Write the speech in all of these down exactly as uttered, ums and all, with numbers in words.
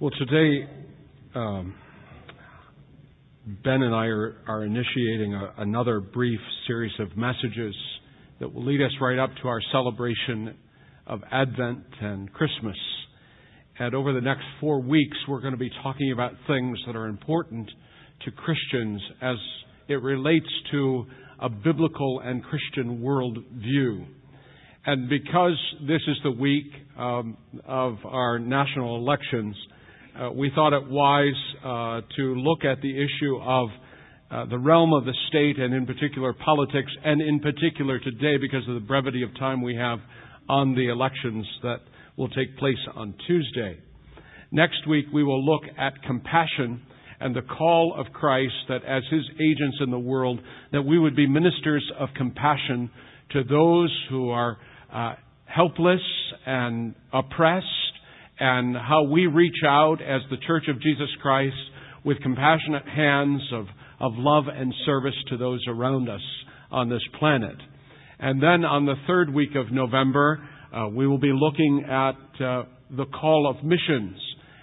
Well, today, um, Ben and I are, are initiating a, another brief series of messages that will lead us right up to our celebration of Advent and Christmas. And over the next four weeks, we're going to be talking about things that are important to Christians as it relates to a biblical and Christian worldview. And because this is the week um, of our national elections, Uh, we thought it wise uh, to look at the issue of uh, the realm of the state and in particular politics, and in particular today, because of the brevity of time we have on the elections that will take place on Tuesday. Next week we will look at compassion and the call of Christ that as His agents in the world, that we would be ministers of compassion to those who are uh, helpless and oppressed, and how we reach out as the Church of Jesus Christ with compassionate hands of, of love and service to those around us on this planet. And then on the third week of November, uh, we will be looking at uh, the call of missions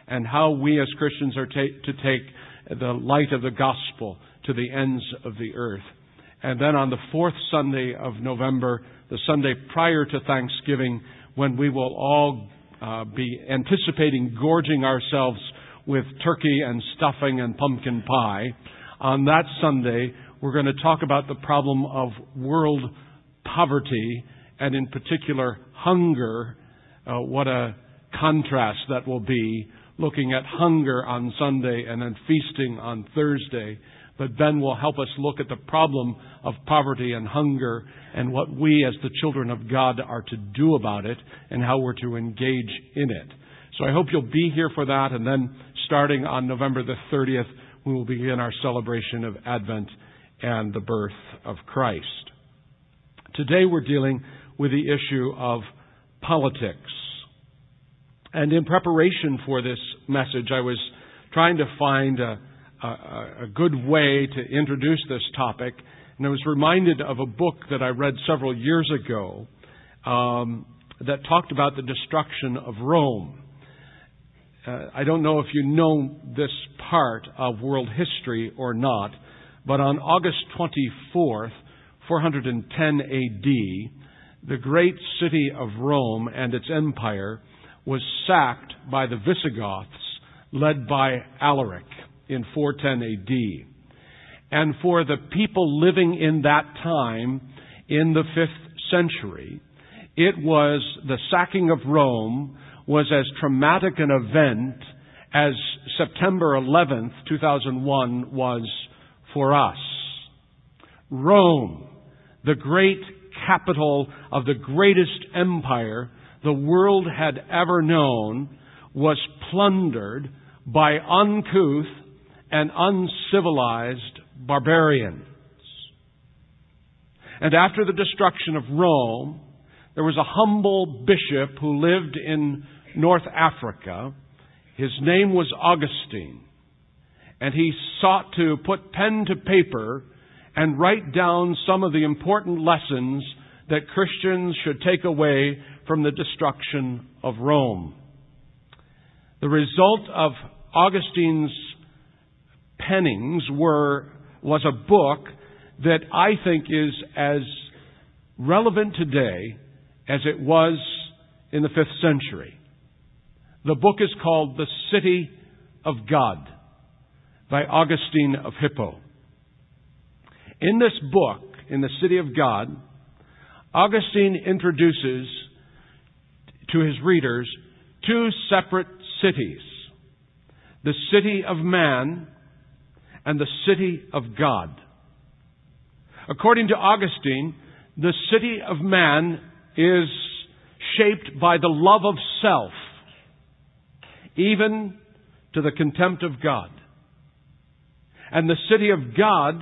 and how we as Christians are ta- to take the light of the gospel to the ends of the earth. And then on the fourth Sunday of November, the Sunday prior to Thanksgiving, when we will all Uh, be anticipating gorging ourselves with turkey and stuffing and pumpkin pie. On that Sunday, we're going to talk about the problem of world poverty and in particular hunger. Uh, what a contrast that will be, looking at hunger on Sunday and then feasting on Thursday. But Ben will help us look at the problem of poverty and hunger and what we as the children of God are to do about it and how we're to engage in it. So I hope you'll be here for that. And then starting on November the thirtieth, we will begin our celebration of Advent and the birth of Christ. Today we're dealing with the issue of politics. And in preparation for this message, I was trying to find a a good way to introduce this topic, and I was reminded of a book that I read several years ago um, that talked about the destruction of Rome. Uh, I don't know if you know this part of world history or not, but on August twenty-fourth, four ten A D, the great city of Rome and its empire was sacked by the Visigoths, led by Alaric, in four ten A D. And for the people living in that time, in the fifth century, it was, the sacking of Rome was as traumatic an event as September eleventh, two thousand one was for us. Rome, the great capital of the greatest empire the world had ever known, was plundered by uncouth and uncivilized barbarians. And after the destruction of Rome, there was a humble bishop who lived in North Africa. His name was Augustine. And he sought to put pen to paper and write down some of the important lessons that Christians should take away from the destruction of Rome. The result of Augustine's pennings were was a book that I think is as relevant today as it was in the fifth century. The book is called The City of God by Augustine of Hippo. In this book, in The City of God, Augustine introduces to his readers two separate cities: the city of man and the city of God. According to Augustine, the city of man is shaped by the love of self, even to the contempt of God. And the city of God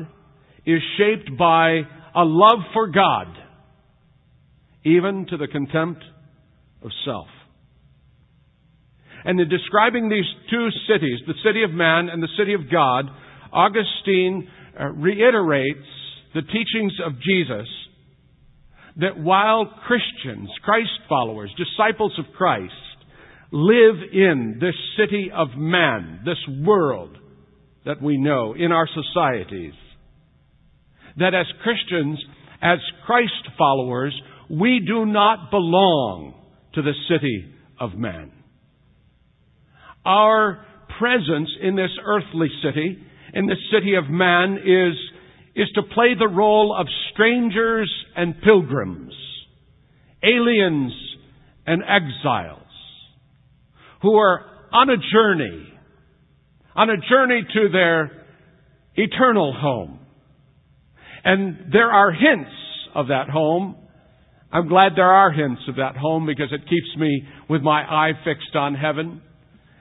is shaped by a love for God, even to the contempt of self. And in describing these two cities, the city of man and the city of God, Augustine reiterates the teachings of Jesus that while Christians, Christ followers, disciples of Christ, live in this city of man, this world that we know, in our societies. That as Christians, as Christ followers, we do not belong to the city of man. Our presence in this earthly city, in the city of man, is, is to play the role of strangers and pilgrims, aliens and exiles, who are on a journey, on a journey to their eternal home. And there are hints of that home. I'm glad there are hints of that home because it keeps me with my eye fixed on heaven.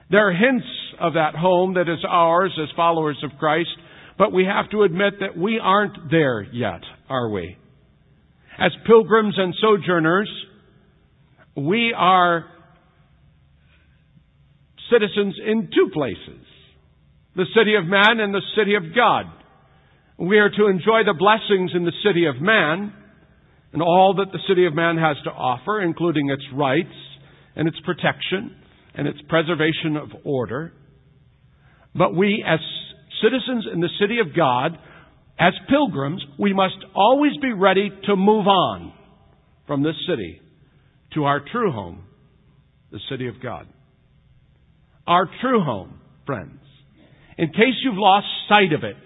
There are hints of that home that is ours as followers of Christ, but we have to admit that we aren't there yet, are we? As pilgrims and sojourners, we are citizens in two places, the city of man and the city of God. We are to enjoy the blessings in the city of man and all that the city of man has to offer, including its rights and its protection and its preservation of order. But we, as citizens in the city of God, as pilgrims, we must always be ready to move on from this city to our true home, the city of God. Our true home, friends. In case you've lost sight of it,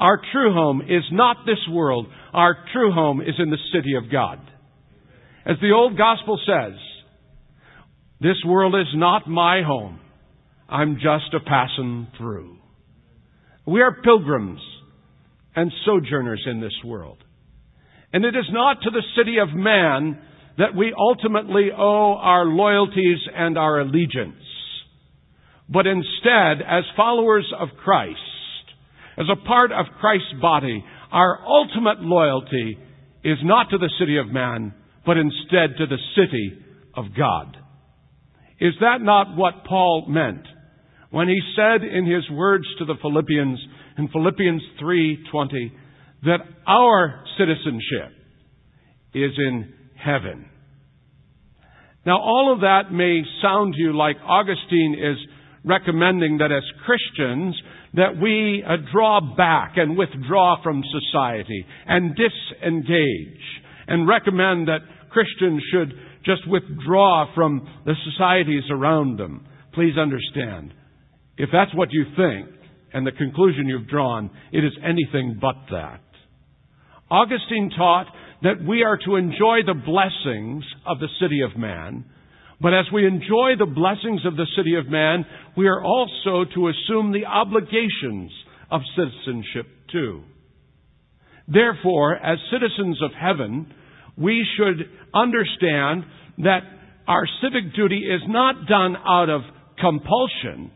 our true home is not this world. Our true home is in the city of God. As the old gospel says, this world is not my home. I'm just a passing through. We are pilgrims and sojourners in this world. And it is not to the city of man that we ultimately owe our loyalties and our allegiance. But instead, as followers of Christ, as a part of Christ's body, our ultimate loyalty is not to the city of man, but instead to the city of God. Is that not what Paul meant when he said in his words to the Philippians, in Philippians three twenty, that our citizenship is in heaven? Now, all of that may sound to you like Augustine is recommending that as Christians, that we uh, draw back and withdraw from society and disengage, and recommend that Christians should just withdraw from the societies around them. Please understand, if that's what you think and the conclusion you've drawn, it is anything but that. Augustine taught that we are to enjoy the blessings of the city of man, but as we enjoy the blessings of the city of man, we are also to assume the obligations of citizenship too. Therefore, as citizens of heaven, we should understand that our civic duty is not done out of compulsion,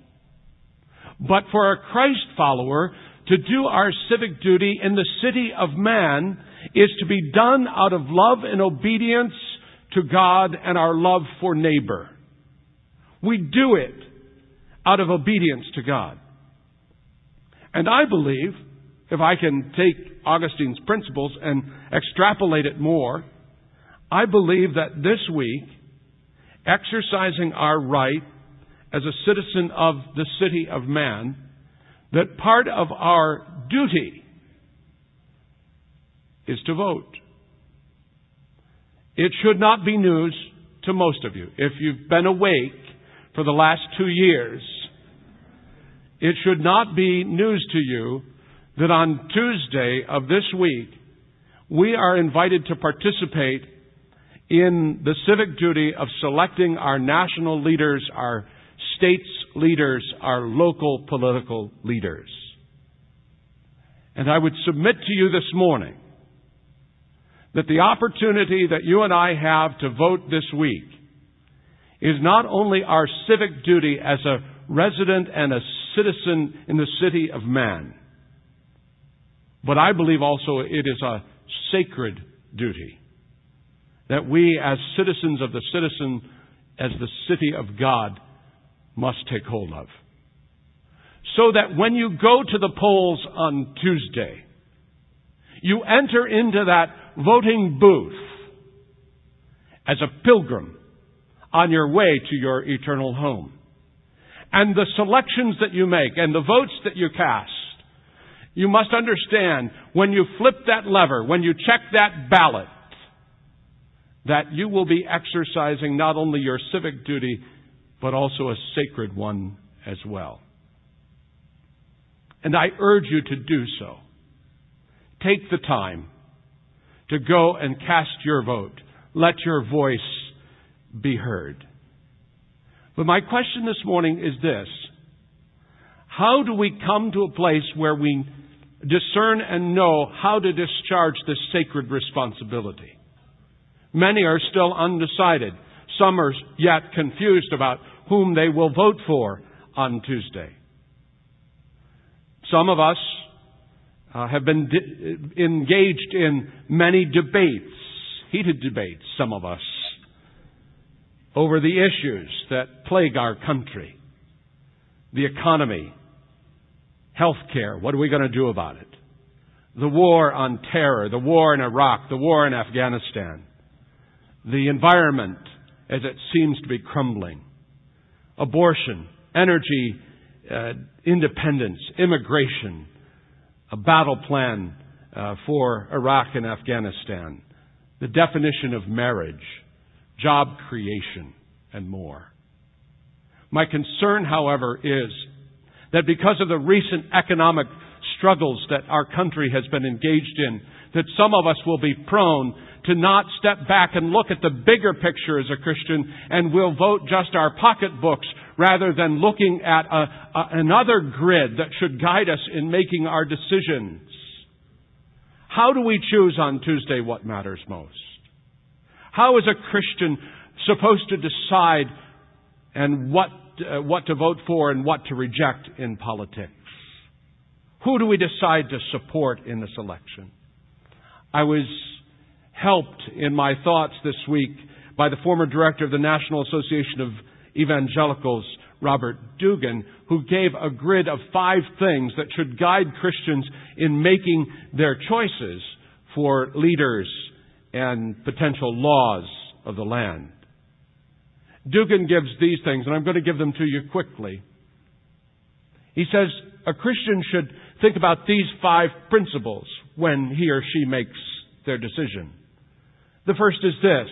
but for a Christ follower, to do our civic duty in the city of man is to be done out of love and obedience to God and our love for neighbor. We do it out of obedience to God. And I believe, if I can take Augustine's principles and extrapolate it more, I believe that this week, exercising our right as a citizen of the city of man, that part of our duty is to vote. It should not be news to most of you. If you've been awake for the last two years, it should not be news to you that on Tuesday of this week, we are invited to participate in the civic duty of selecting our national leaders, our states leaders, our local political leaders. And I would submit to you this morning that the opportunity that you and I have to vote this week is not only our civic duty as a resident and a citizen in the city of man, but I believe also it is a sacred duty that we as citizens of the citizen, as the city of God, must take hold of. So that when you go to the polls on Tuesday, you enter into that voting booth as a pilgrim on your way to your eternal home. And the selections that you make and the votes that you cast, you must understand when you flip that lever, when you check that ballot, that you will be exercising not only your civic duty, but also a sacred one as well. And I urge you to do so. Take the time to go and cast your vote. Let your voice be heard. But my question this morning is this. How do we come to a place where we discern and know how to discharge this sacred responsibility? Many are still undecided. Some are yet confused about whom they will vote for on Tuesday. Some of us uh, have been di- engaged in many debates, heated debates, some of us, over the issues that plague our country, the economy, healthcare. What are we going to do about it? The war on terror, the war in Iraq, the war in Afghanistan, the environment as it seems to be crumbling, abortion, energy uh, independence, immigration, a battle plan uh, for Iraq and Afghanistan, the definition of marriage, job creation, and more. My concern, however, is that because of the recent economic struggles that our country has been engaged in, that some of us will be prone to not step back and look at the bigger picture as a Christian, and we'll vote just our pocketbooks rather than looking at a, a, another grid that should guide us in making our decisions. How do we choose on Tuesday what matters most? How is a Christian supposed to decide and what uh, what to vote for and what to reject in politics? Who do we decide to support in this election? I was helped in my thoughts this week by the former director of the National Association of Evangelicals, Robert Dugan, who gave a grid of five things that should guide Christians in making their choices for leaders and potential laws of the land. Dugan gives these things, and I'm going to give them to you quickly. He says a Christian should think about these five principles when he or she makes their decision. The first is this,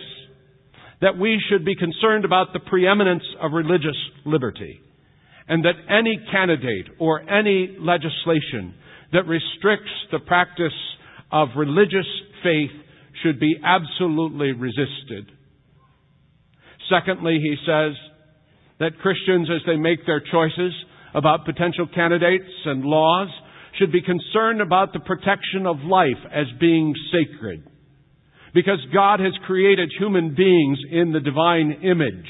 that we should be concerned about the preeminence of religious liberty, and that any candidate or any legislation that restricts the practice of religious faith should be absolutely resisted. Secondly, he says that Christians, as they make their choices about potential candidates and laws, should be concerned about the protection of life as being sacred, because God has created human beings in the divine image,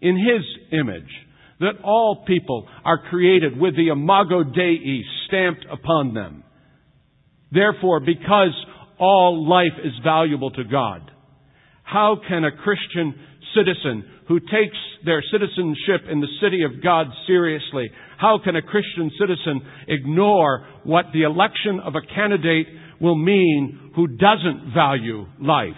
in His image, that all people are created with the Imago Dei stamped upon them. Therefore, because all life is valuable to God, how can a Christian citizen who takes their citizenship in the city of God seriously, how can a Christian citizen ignore what the election of a candidate will mean who doesn't value life?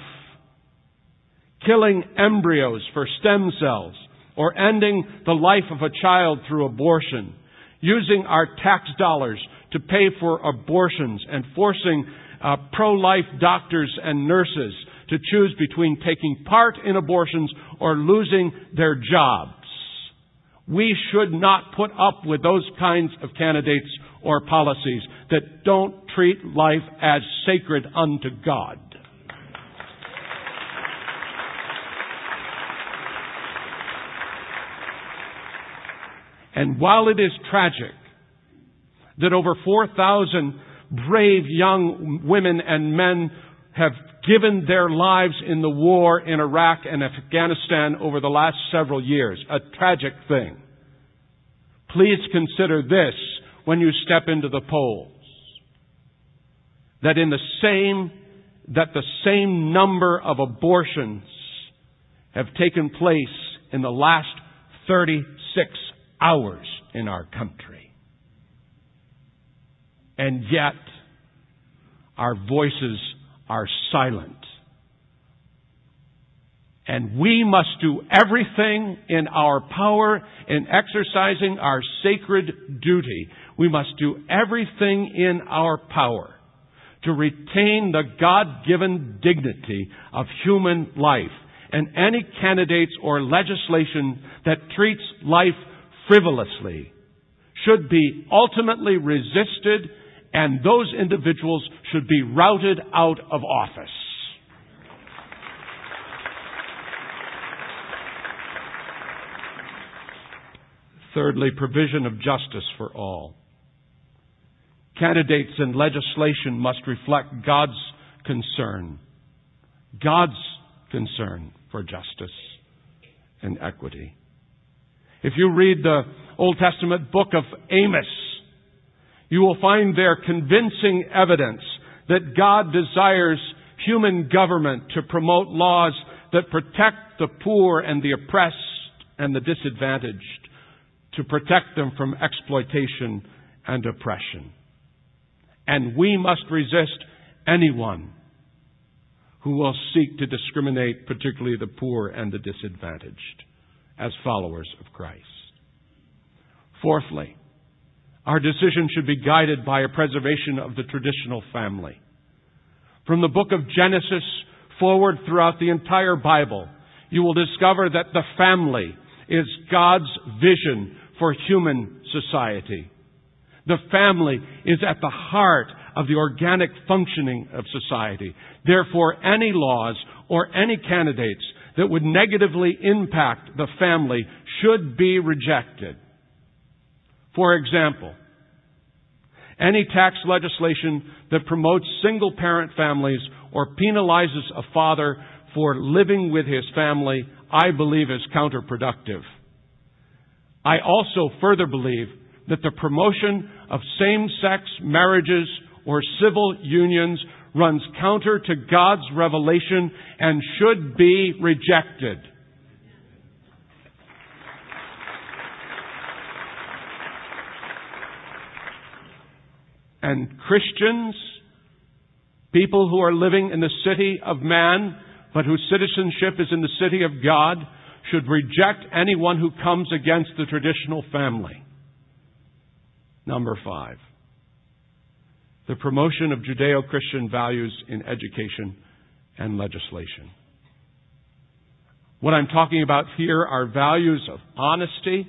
Killing embryos for stem cells or ending the life of a child through abortion, using our tax dollars to pay for abortions and forcing Uh, pro-life doctors and nurses to choose between taking part in abortions or losing their jobs. We should not put up with those kinds of candidates or policies that don't treat life as sacred unto God. And while it is tragic that over four thousand brave young women and men have given their lives in the war in Iraq and Afghanistan over the last several years. A tragic thing. Please consider this when you step into the polls. That in the same, that the same number of abortions have taken place in the last thirty-six hours in our country. And yet, our voices are silent And we must do everything in our power in exercising our sacred duty. We must do everything in our power to retain the God-given dignity of human life. And any candidates or legislation that treats life frivolously should be ultimately resisted, and those individuals should be routed out of office. Thirdly, provision of justice for all. Candidates and legislation must reflect God's concern. God's concern for justice and equity. If you read the Old Testament book of Amos, you will find there convincing evidence that God desires human government to promote laws that protect the poor and the oppressed and the disadvantaged, to protect them from exploitation and oppression. And we must resist anyone who will seek to discriminate, particularly the poor and the disadvantaged, as followers of Christ. Fourthly, our decision should be guided by a preservation of the traditional family. From the book of Genesis forward throughout the entire Bible, you will discover that the family is God's vision for human society. The family is at the heart of the organic functioning of society. Therefore, any laws or any candidates that would negatively impact the family should be rejected. For example, any tax legislation that promotes single-parent families or penalizes a father for living with his family, I believe is counterproductive. I also further believe that the promotion of same-sex marriages or civil unions runs counter to God's revelation and should be rejected. And Christians, people who are living in the city of man, but whose citizenship is in the city of God, should reject anyone who comes against the traditional family. Number five, the promotion of Judeo-Christian values in education and legislation. What I'm talking about here are values of honesty,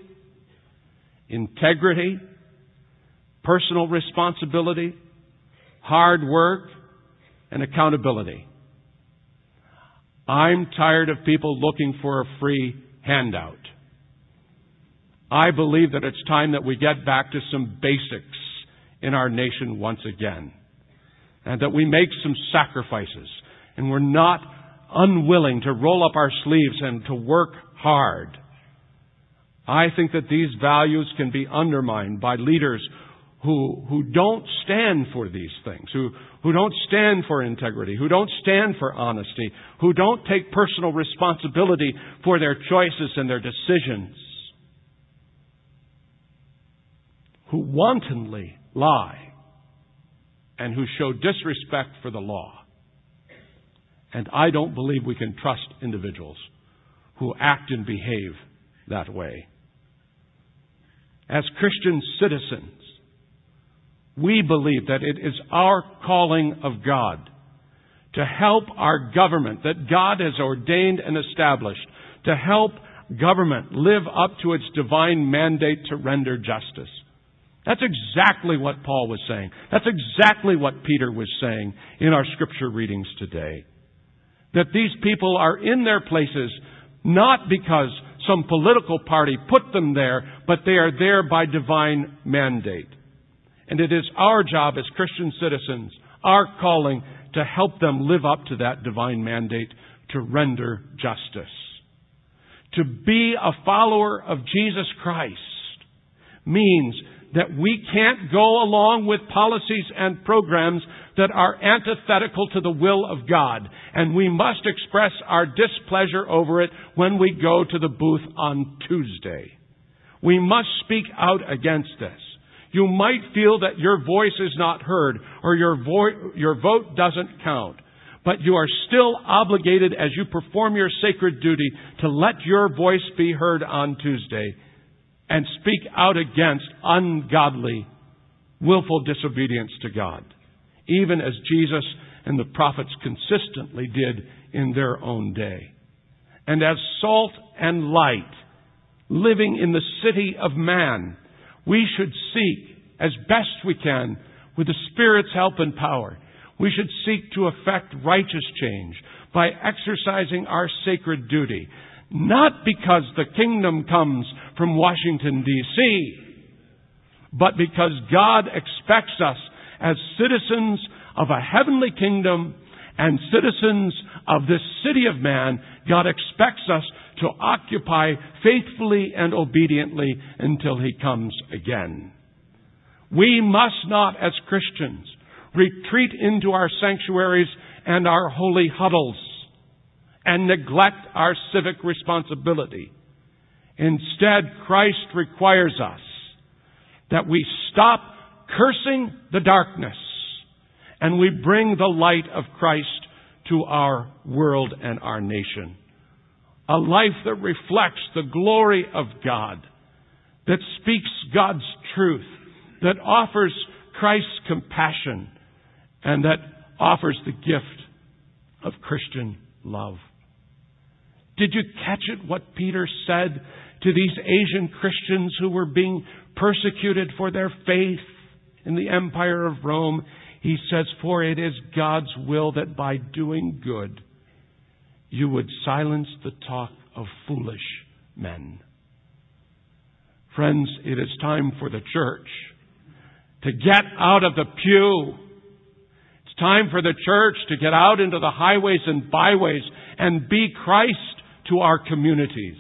integrity, personal responsibility, hard work, and accountability. I'm tired of people looking for a free handout. I believe that it's time that we get back to some basics in our nation once again, and that we make some sacrifices, and we're not unwilling to roll up our sleeves and to work hard. I think that these values can be undermined by leaders who who don't stand for these things, who, who don't stand for integrity, who don't stand for honesty, who don't take personal responsibility for their choices and their decisions, who wantonly lie, and who show disrespect for the law. And I don't believe we can trust individuals who act and behave that way. As Christian citizens, we believe that it is our calling of God to help our government that God has ordained and established, to help government live up to its divine mandate to render justice. That's exactly what Paul was saying. That's exactly what Peter was saying in our scripture readings today. That these people are in their places not because some political party put them there, but they are there by divine mandate. And it is our job as Christian citizens, our calling, to help them live up to that divine mandate to render justice. To be a follower of Jesus Christ means that we can't go along with policies and programs that are antithetical to the will of God. And we must express our displeasure over it when we go to the booth on Tuesday. We must speak out against this. You might feel that your voice is not heard or your vo- your vote doesn't count. but you are still obligated as you perform your sacred duty to let your voice be heard on Tuesday and speak out against ungodly, willful disobedience to God, even as Jesus and the prophets consistently did in their own day. And as salt and light, living in the city of man, we should seek, as best we can, with the Spirit's help and power, we should seek to effect righteous change by exercising our sacred duty, not because the kingdom comes from Washington, D C, but because God expects us as citizens of a heavenly kingdom and citizens of this city of man. God expects us to occupy faithfully and obediently until He comes again. We must not, as Christians, retreat into our sanctuaries and our holy huddles and neglect our civic responsibility. Instead, Christ requires us that we stop cursing the darkness and we bring the light of Christ to our world and our nation. A life that reflects the glory of God, that speaks God's truth, that offers Christ's compassion, and that offers the gift of Christian love. Did you catch it, what Peter said to these Asian Christians who were being persecuted for their faith in the empire of Rome? He says, "For it is God's will that by doing good, you would silence the talk of foolish men." Friends, it is time for the church to get out of the pew. It's time for the church to get out into the highways and byways and be Christ to our communities.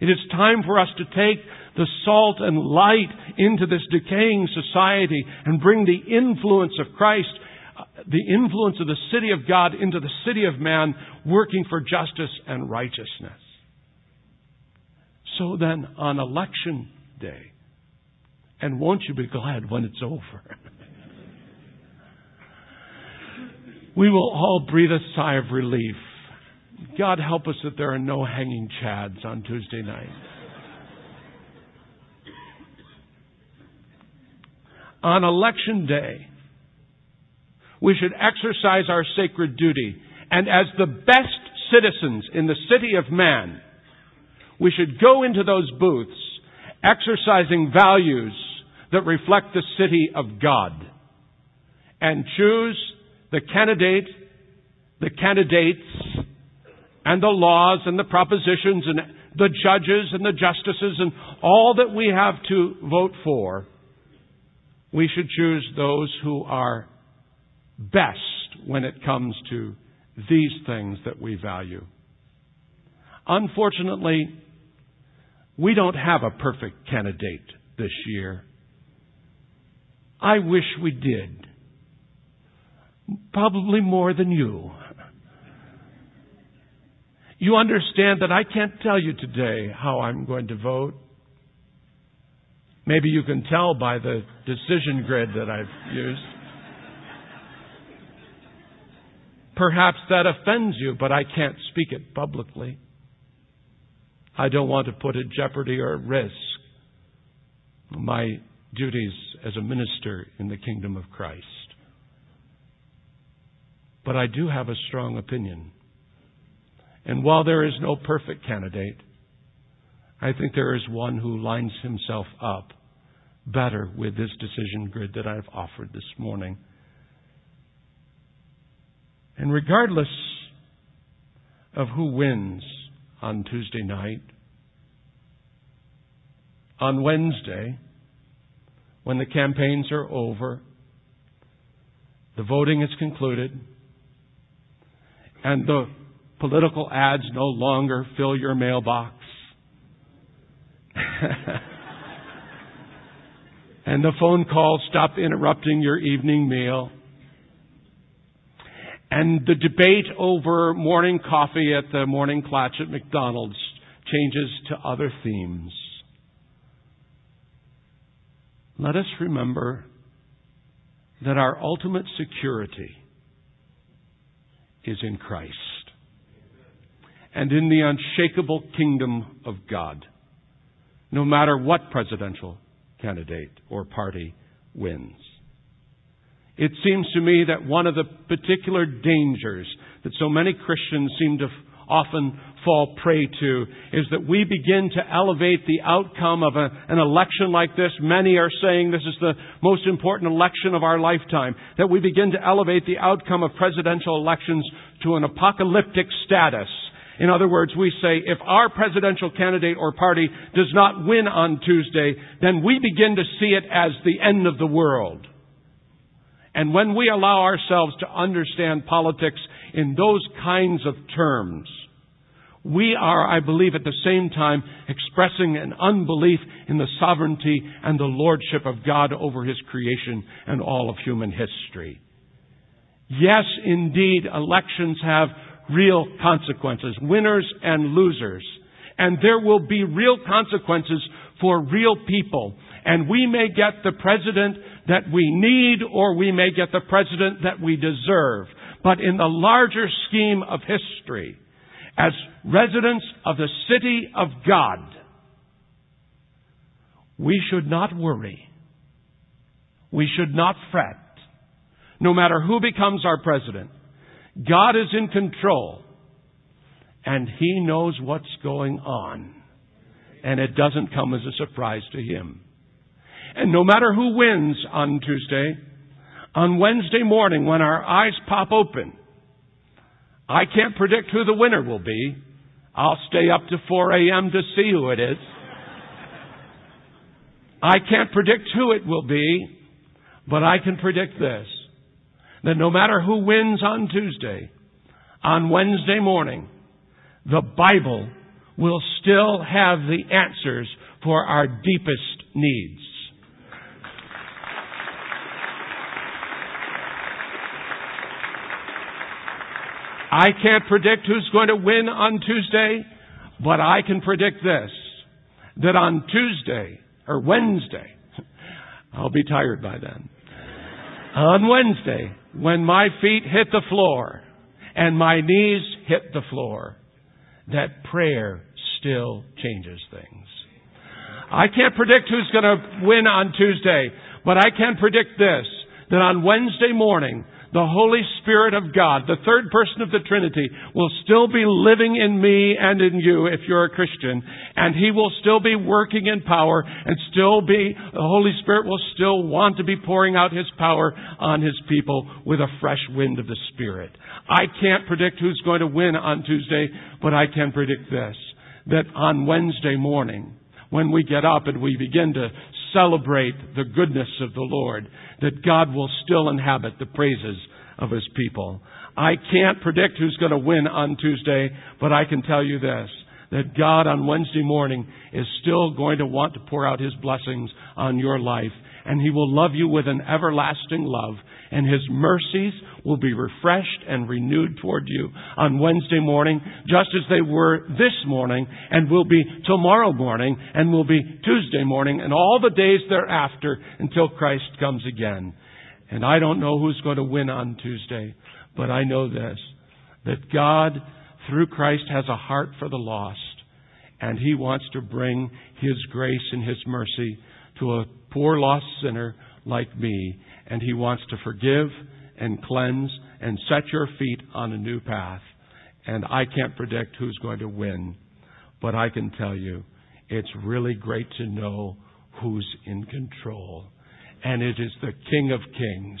It is time for us to take the salt and light into this decaying society and bring the influence of Christ, the influence of the city of God, into the city of man, working for justice and righteousness. So then, on election day, and won't you be glad when it's over? We will all breathe a sigh of relief. God help us that there are no hanging chads on Tuesday night. On election day, we should exercise our sacred duty. And as the best citizens in the city of man, we should go into those booths exercising values that reflect the city of God and choose the candidate, the candidates, and the laws and the propositions and the judges and the justices and all that we have to vote for. We should choose those who are best when it comes to these things that we value. Unfortunately, we don't have a perfect candidate this year. I wish we did. Probably more than you. You understand that I can't tell you today how I'm going to vote. Maybe you can tell by the decision grid that I've used. Perhaps that offends you, but I can't speak it publicly. I don't want to put at jeopardy or at risk my duties as a minister in the kingdom of Christ. But I do have a strong opinion. And while there is no perfect candidate, I think there is one who lines himself up better with this decision grid that I've offered this morning. And regardless of who wins on Tuesday night, on Wednesday, when the campaigns are over, the voting is concluded, and the political ads no longer fill your mailbox, and the phone calls stop interrupting your evening meal, and the debate over morning coffee at the morning clutch at McDonald's changes to other themes. Let us remember that our ultimate security is in Christ and in the unshakable kingdom of God, no matter what presidential candidate or party wins. It seems to me that one of the particular dangers that so many Christians seem to often fall prey to is that we begin to elevate the outcome of a, an election like this. Many are saying this is the most important election of our lifetime, that we begin to elevate the outcome of presidential elections to an apocalyptic status. In other words, we say, if our presidential candidate or party does not win on Tuesday, then we begin to see it as the end of the world. And when we allow ourselves to understand politics in those kinds of terms, we are, I believe, at the same time expressing an unbelief in the sovereignty and the lordship of God over His creation and all of human history. Yes, indeed, elections have real consequences, winners and losers. And there will be real consequences for real people. And we may get the president that we need, or we may get the president that we deserve. But in the larger scheme of history, as residents of the city of God, we should not worry. We should not fret. No matter who becomes our president, God is in control, and He knows what's going on, and it doesn't come as a surprise to Him. And no matter who wins on Tuesday, on Wednesday morning when our eyes pop open, I can't predict who the winner will be. I'll stay up to four a.m. to see who it is. I can't predict who it will be, but I can predict this, that no matter who wins on Tuesday, on Wednesday morning, the Bible will still have the answers for our deepest needs. I can't predict who's going to win on Tuesday, but I can predict this, that on Tuesday, or Wednesday, I'll be tired by then, on Wednesday, when my feet hit the floor and my knees hit the floor, that prayer still changes things. I can't predict who's going to win on Tuesday, but I can predict this, that on Wednesday morning, the Holy Spirit of God, the third person of the Trinity, will still be living in me and in you if you're a Christian. And He will still be working in power and still be, the Holy Spirit will still want to be pouring out His power on His people with a fresh wind of the Spirit. I can't predict who's going to win on Tuesday, but I can predict this, that on Wednesday morning, when we get up and we begin to celebrate the goodness of the Lord, that God will still inhabit the praises of His people. I can't predict who's going to win on Tuesday, but I can tell you this, that God on Wednesday morning is still going to want to pour out His blessings on your life, and He will love you with an everlasting love, and His mercies will be refreshed and renewed toward you on Wednesday morning, just as they were this morning, and will be tomorrow morning, and will be Tuesday morning, and all the days thereafter until Christ comes again. And I don't know who's going to win on Tuesday, but I know this, that God, through Christ, has a heart for the lost, and He wants to bring His grace and His mercy to a poor lost sinner like me, and He wants to forgive and cleanse and set your feet on a new path. And I can't predict who's going to win, but I can tell you it's really great to know who's in control. And it is the King of Kings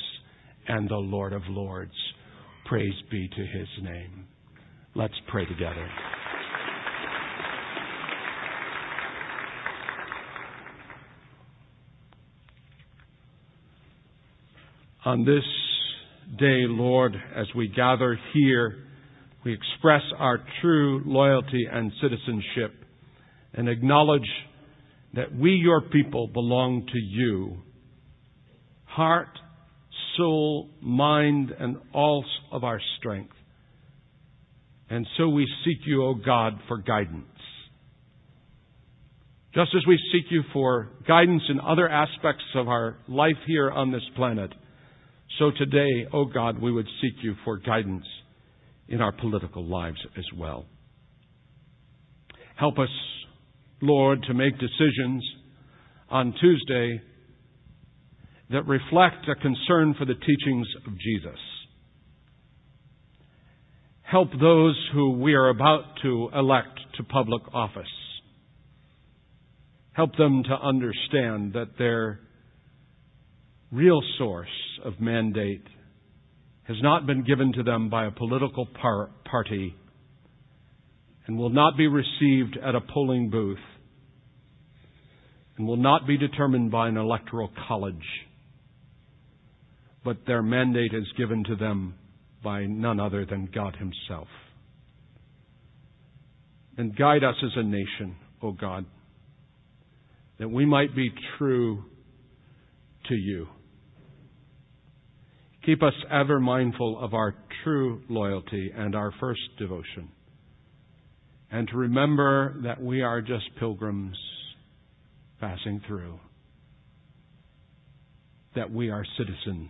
and the Lord of Lords. Praise be to His name. Let's pray together. On this day, Lord, as we gather here, we express our true loyalty and citizenship and acknowledge that we, your people, belong to you. Heart, soul, mind, and all of our strength. And so we seek you, O God, for guidance. Just as we seek you for guidance in other aspects of our life here on this planet, so today, O God, we would seek you for guidance in our political lives as well. Help us, Lord, to make decisions on Tuesday that reflect a concern for the teachings of Jesus. Help those who we are about to elect to public office. Help them to understand that their real source of mandate has not been given to them by a political par- party and will not be received at a polling booth and will not be determined by an electoral college, but their mandate is given to them by none other than God Himself. And guide us as a nation, O God, that we might be true to You. Keep us ever mindful of our true loyalty and our first devotion, and to remember that we are just pilgrims passing through, that we are citizens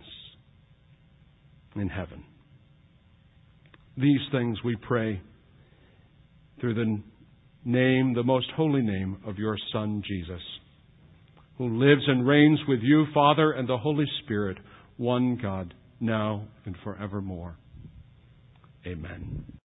in heaven. These things we pray through the name, the most holy name of Your Son, Jesus, who lives and reigns with You, Father, and the Holy Spirit, one God, now and forevermore. Amen.